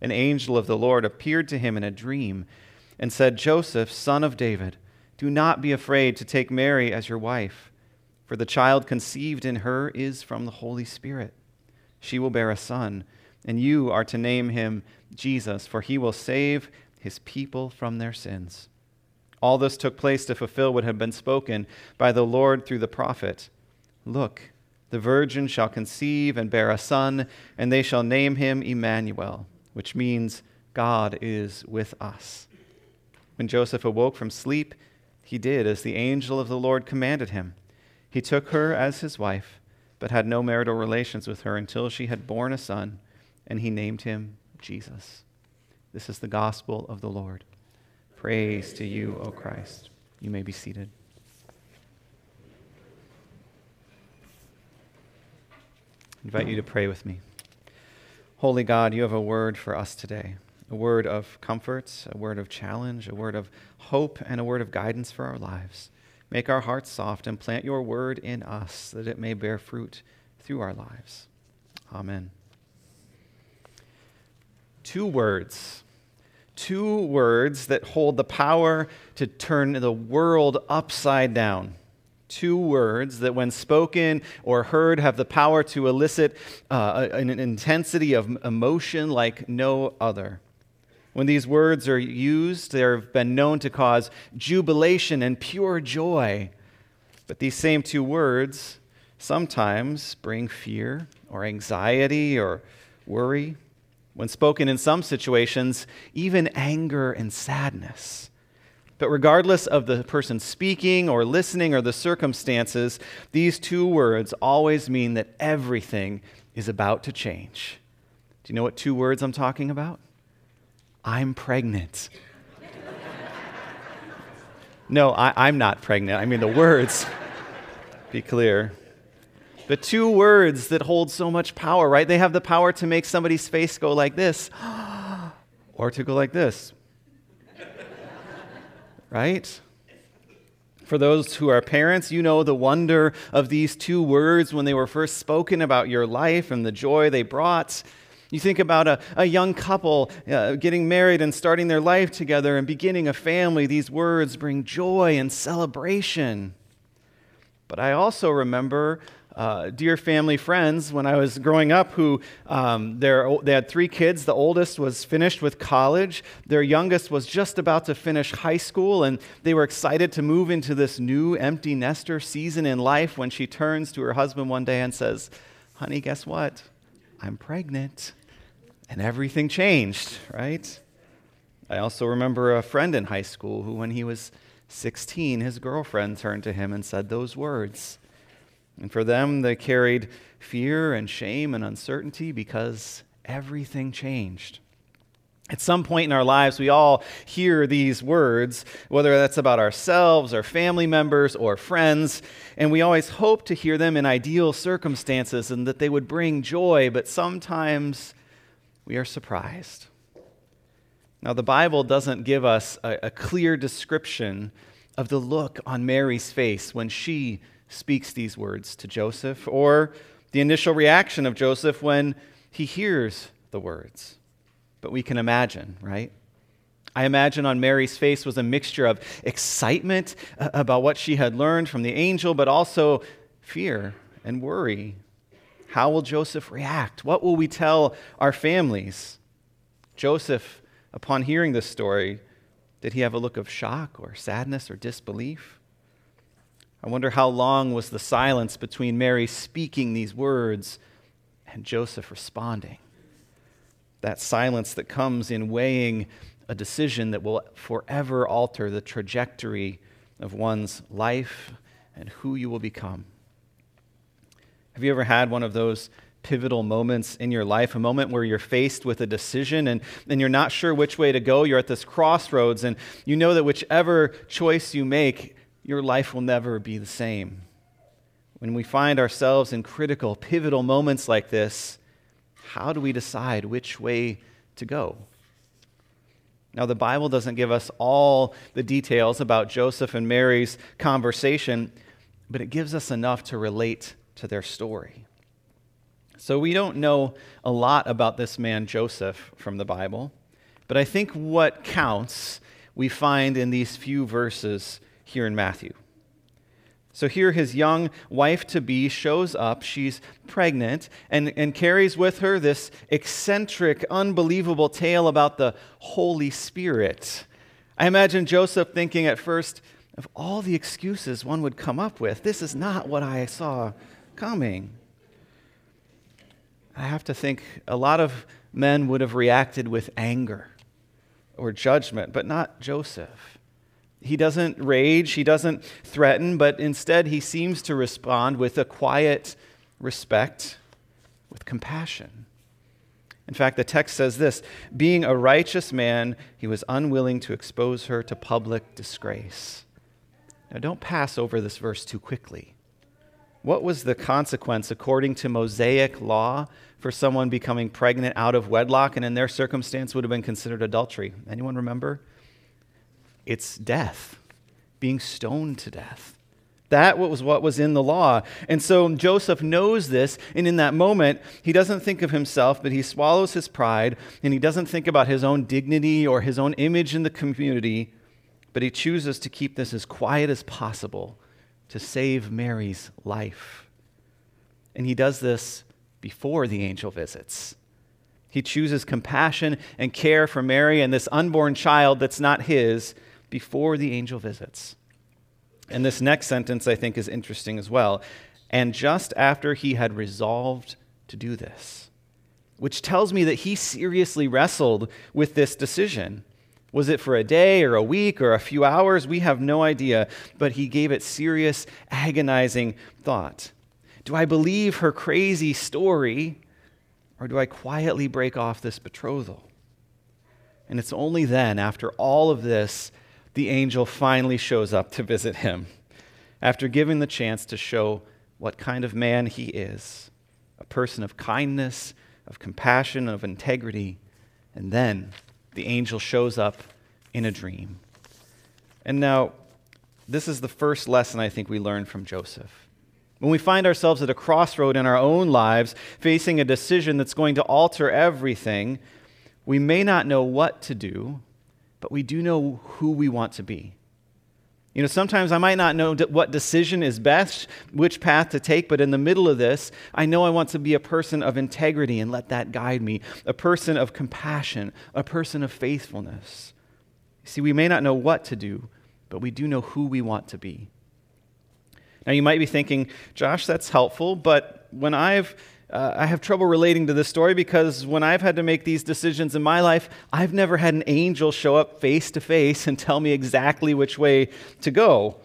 an angel of the Lord appeared to him in a dream and said, "Joseph, son of David, do not be afraid to take Mary as your wife, for the child conceived in her is from the Holy Spirit. She will bear a son, and you are to name him Jesus, for he will save his people from their sins." All this took place to fulfill what had been spoken by the Lord through the prophet. "Look, the virgin shall conceive and bear a son, and they shall name him Emmanuel," which means God is with us. When Joseph awoke from sleep, he did as the angel of the Lord commanded him. He took her as his wife, but had no marital relations with her until she had borne a son, and he named him Jesus. This is the gospel of the Lord. Praise to you, O Christ. You may be seated. I invite you to pray with me. Holy God, you have a word for us today, a word of comfort, a word of challenge, a word of hope, and a word of guidance for our lives. Make our hearts soft and plant your word in us that it may bear fruit through our lives. Amen. Two words that hold the power to turn the world upside down. Two words that when spoken or heard have the power to elicit an intensity of emotion like no other. When these words are used, they have been known to cause jubilation and pure joy. But these same two words sometimes bring fear or anxiety or worry. When spoken in some situations, even anger and sadness. But regardless of the person speaking or listening or the circumstances, these two words always mean that everything is about to change. Do you know what two words I'm talking about? I'm pregnant. No, I'm not pregnant. I mean the words. Be clear. The two words that hold so much power, right? They have the power to make somebody's face go like this or to go like this. Right? For those who are parents, you know the wonder of these two words when they were first spoken about your life and the joy they brought. You think about a young couple getting married and starting their life together and beginning a family. These words bring joy and celebration. But I also remember dear family friends when I was growing up who they had three kids. The oldest was finished with college. Their youngest was just about to finish high school, and they were excited to move into this new empty nester season in life when she turns to her husband one day and says, "Honey, guess what? I'm pregnant." And everything changed, right? I also remember a friend in high school who, when he was 16, his girlfriend turned to him and said those words. And for them, they carried fear and shame and uncertainty because everything changed. At some point in our lives, we all hear these words, whether that's about ourselves or family members or friends, and we always hope to hear them in ideal circumstances and that they would bring joy, but sometimes we are surprised. Now, the Bible doesn't give us a clear description of the look on Mary's face when she speaks these words to Joseph, or the initial reaction of Joseph when he hears the words. But we can imagine, right? I imagine on Mary's face was a mixture of excitement about what she had learned from the angel, but also fear and worry. How will Joseph react? What will we tell our families? Joseph, upon hearing this story, did he have a look of shock or sadness or disbelief? I wonder how long was the silence between Mary speaking these words and Joseph responding. That silence that comes in weighing a decision that will forever alter the trajectory of one's life and who you will become. Have you ever had one of those pivotal moments in your life, a moment where you're faced with a decision and you're not sure which way to go. You're at this crossroads, and you know that whichever choice you make, your life will never be the same. When we find ourselves in critical, pivotal moments like this, how do we decide which way to go? Now, the Bible doesn't give us all the details about Joseph and Mary's conversation, but it gives us enough to relate to their story. So we don't know a lot about this man Joseph from the Bible, but I think what counts we find in these few verses here in Matthew. So here his young wife-to-be shows up, she's pregnant, and carries with her this eccentric, unbelievable tale about the Holy Spirit. I imagine Joseph thinking at first of all the excuses one would come up with. This is not what I saw coming. I have to think a lot of men would have reacted with anger or judgment, but not Joseph. He doesn't rage, he doesn't threaten, but instead he seems to respond with a quiet respect, with compassion. In fact, the text says this, being a righteous man, he was unwilling to expose her to public disgrace. Now don't pass over this verse too quickly. What was the consequence according to Mosaic law for someone becoming pregnant out of wedlock and in their circumstance would have been considered adultery? Anyone remember? It's death, being stoned to death. That was what was in the law. And so Joseph knows this, and in that moment, he doesn't think of himself, but he swallows his pride, and he doesn't think about his own dignity or his own image in the community, but he chooses to keep this as quiet as possible to save Mary's life. And he does this before the angel visits. He chooses compassion and care for Mary and this unborn child that's not his, before the angel visits. And this next sentence, I think, is interesting as well. And just after he had resolved to do this, which tells me that he seriously wrestled with this decision. Was it for a day or a week or a few hours? We have no idea, but he gave it serious, agonizing thought. Do I believe her crazy story, or do I quietly break off this betrothal? And it's only then, after all of this, the angel finally shows up to visit him, after giving the chance to show what kind of man he is, a person of kindness, of compassion, of integrity. And then the angel shows up in a dream. And now, this is the first lesson I think we learn from Joseph. When we find ourselves at a crossroad in our own lives, facing a decision that's going to alter everything, we may not know what to do, but we do know who we want to be. You know, sometimes I might not know what decision is best, which path to take, but in the middle of this, I know I want to be a person of integrity and let that guide me, a person of compassion, a person of faithfulness. See, we may not know what to do, but we do know who we want to be. Now, you might be thinking, Josh, that's helpful, but when I have trouble relating to this story because when I've had to make these decisions in my life, I've never had an angel show up face to face and tell me exactly which way to go.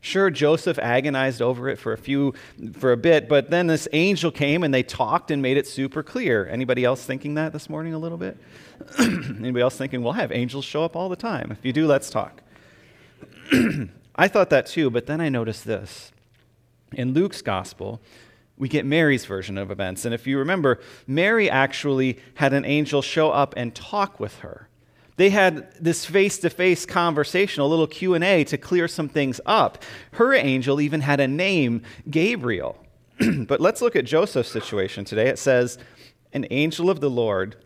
Sure, Joseph agonized over it for a bit, but then this angel came and they talked and made it super clear. Anybody else thinking that this morning a little bit? Anybody else thinking, well, I have angels show up all the time. If you do, let's talk. I thought that too, but then I noticed this. In Luke's gospel, we get Mary's version of events. And if you remember, Mary actually had an angel show up and talk with her. They had this face-to-face conversation, a little Q&A to clear some things up. Her angel even had a name, Gabriel. But let's look at Joseph's situation today. It says, an angel of the Lord,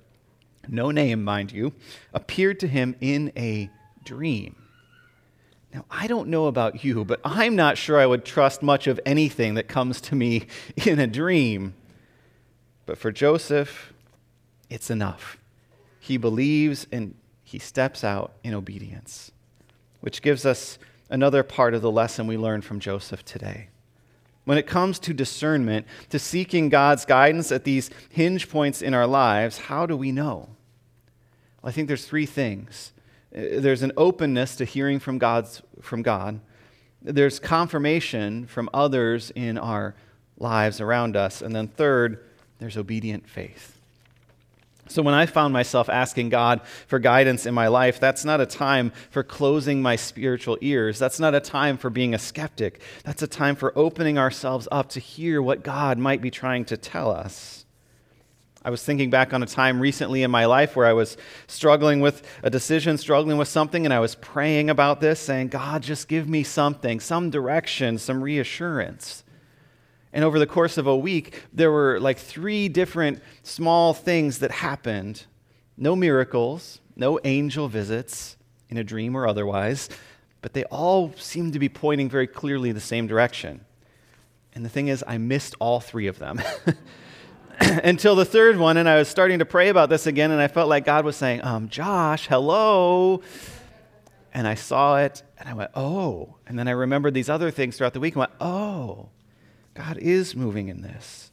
no name, mind you, appeared to him in a dream. Now, I don't know about you, but I'm not sure I would trust much of anything that comes to me in a dream. But for Joseph, it's enough. He believes and he steps out in obedience, which gives us another part of the lesson we learned from Joseph today. When it comes to discernment, to seeking God's guidance at these hinge points in our lives, how do we know? Well, I think there's three things. There's an openness to hearing from God. There's confirmation from others in our lives around us. And then third, There's obedient faith. So when I found myself asking God for guidance in my life, that's not a time for closing my spiritual ears. That's not a time for being a skeptic. That's a time for opening ourselves up to hear what God might be trying to tell us. I was thinking back on a time recently in my life where I was struggling with a decision, struggling with something, and I was praying about this, saying, God, just give me something, some direction, some reassurance. And over the course of a week, there were like 3 different small things that happened. No miracles, no angel visits in a dream or otherwise, but they all seemed to be pointing very clearly the same direction. And the thing is, I missed all 3 of them until the 3rd one, and I was starting to pray about this again, and I felt like God was saying, Josh, hello. And I saw it, and I went, oh. And then I remembered these other things throughout the week and went, oh. God is moving in this.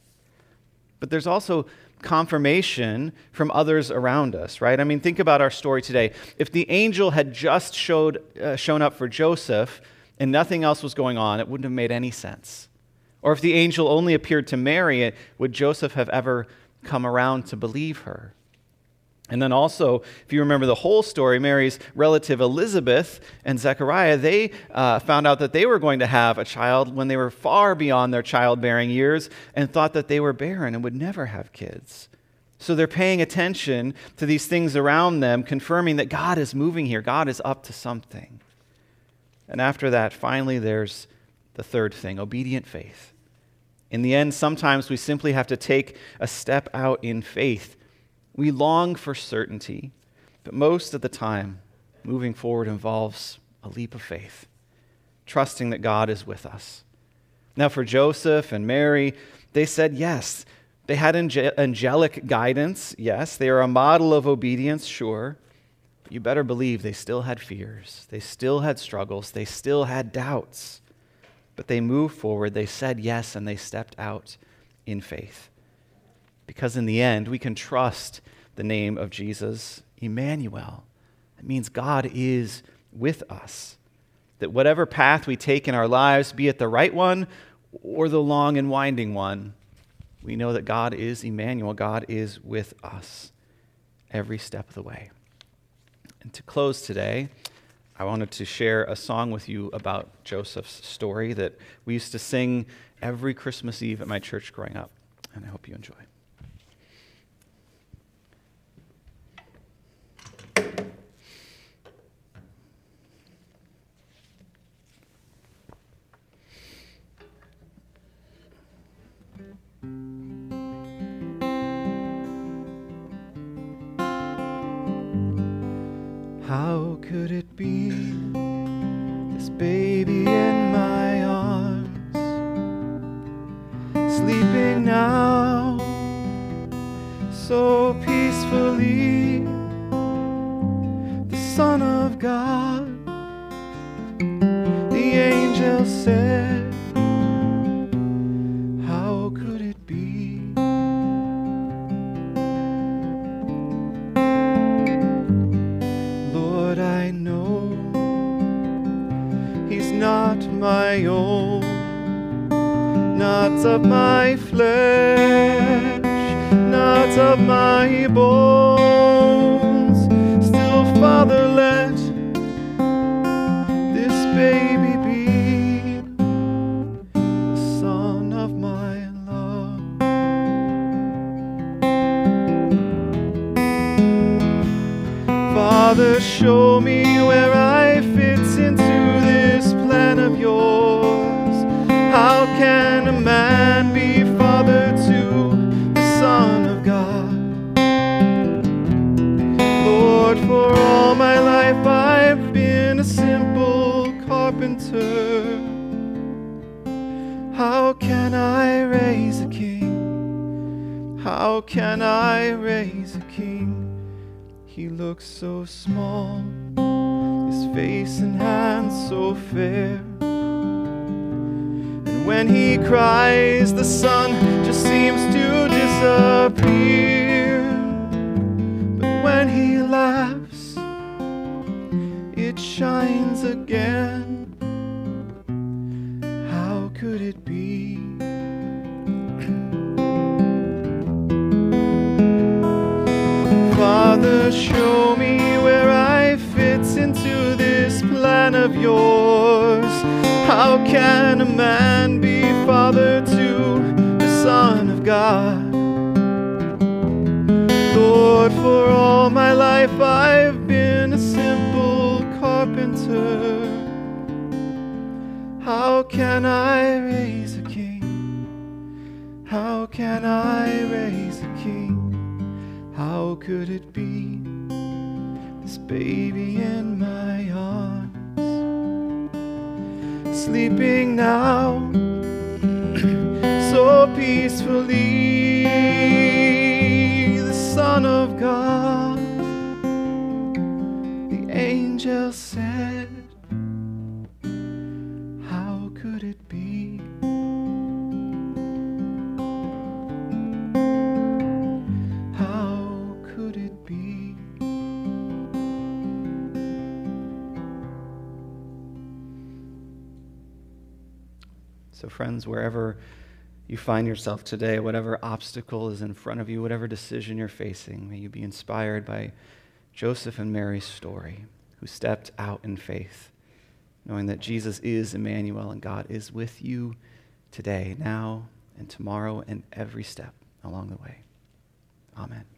But there's also confirmation from others around us, right? I mean, think about our story today. If the angel had just shown up for Joseph and nothing else was going on, it wouldn't have made any sense. Or if the angel only appeared to Mary, would Joseph have ever come around to believe her? And then also, if you remember the whole story, Mary's relative Elizabeth and Zechariah, they found out that they were going to have a child when they were far beyond their childbearing years and thought that they were barren and would never have kids. So they're paying attention to these things around them, confirming that God is moving here. God is up to something. And after that, finally, there's the 3rd thing, obedient faith. In the end, sometimes we simply have to take a step out in faith. We long for certainty, but most of the time, moving forward involves a leap of faith, trusting that God is with us. Now, for Joseph and Mary, they said yes. They had angelic guidance, yes. They are a model of obedience, sure. But you better believe they still had fears. They still had struggles. They still had doubts. But they moved forward. They said yes, and they stepped out in faith. Because in the end, we can trust the name of Jesus, Emmanuel. It means God is with us. That whatever path we take in our lives, be it the right one or the long and winding one, we know that God is Emmanuel. God is with us every step of the way. And to close today, I wanted to share a song with you about Joseph's story that we used to sing every Christmas Eve at my church growing up. And I hope you enjoy. How could it be, this baby in my arms, sleeping now so peacefully, the Son of God? The angel said, how could it be? Lord, I know he's not my own, not of my flesh, not of my bones. Still, Father, let this baby be the son of my love. Father, show me where I fit into this plan of yours. How can a man be father to the Son of God? Lord, for all my life I've been a simple carpenter. How can I raise a king? How can I raise a king? He looks so small, his face and hands so fair. And when he cries, the sun just seems to disappear. But when he laughs, it shines again. How could it be? show me where I fit into this plan of yours. How can a man be father to the Son of God? Lord, for all my life I've been a simple carpenter. How can I raise a king? How can I raise a king? How could it be, this baby in my arms, sleeping now so peacefully? The Son of God, the angel said, how could it be? How could it be? So friends, wherever you find yourself today, whatever obstacle is in front of you, whatever decision you're facing, may you be inspired by Joseph and Mary's story, who stepped out in faith, knowing that Jesus is Emmanuel and God is with you today, now, and tomorrow, and every step along the way. Amen.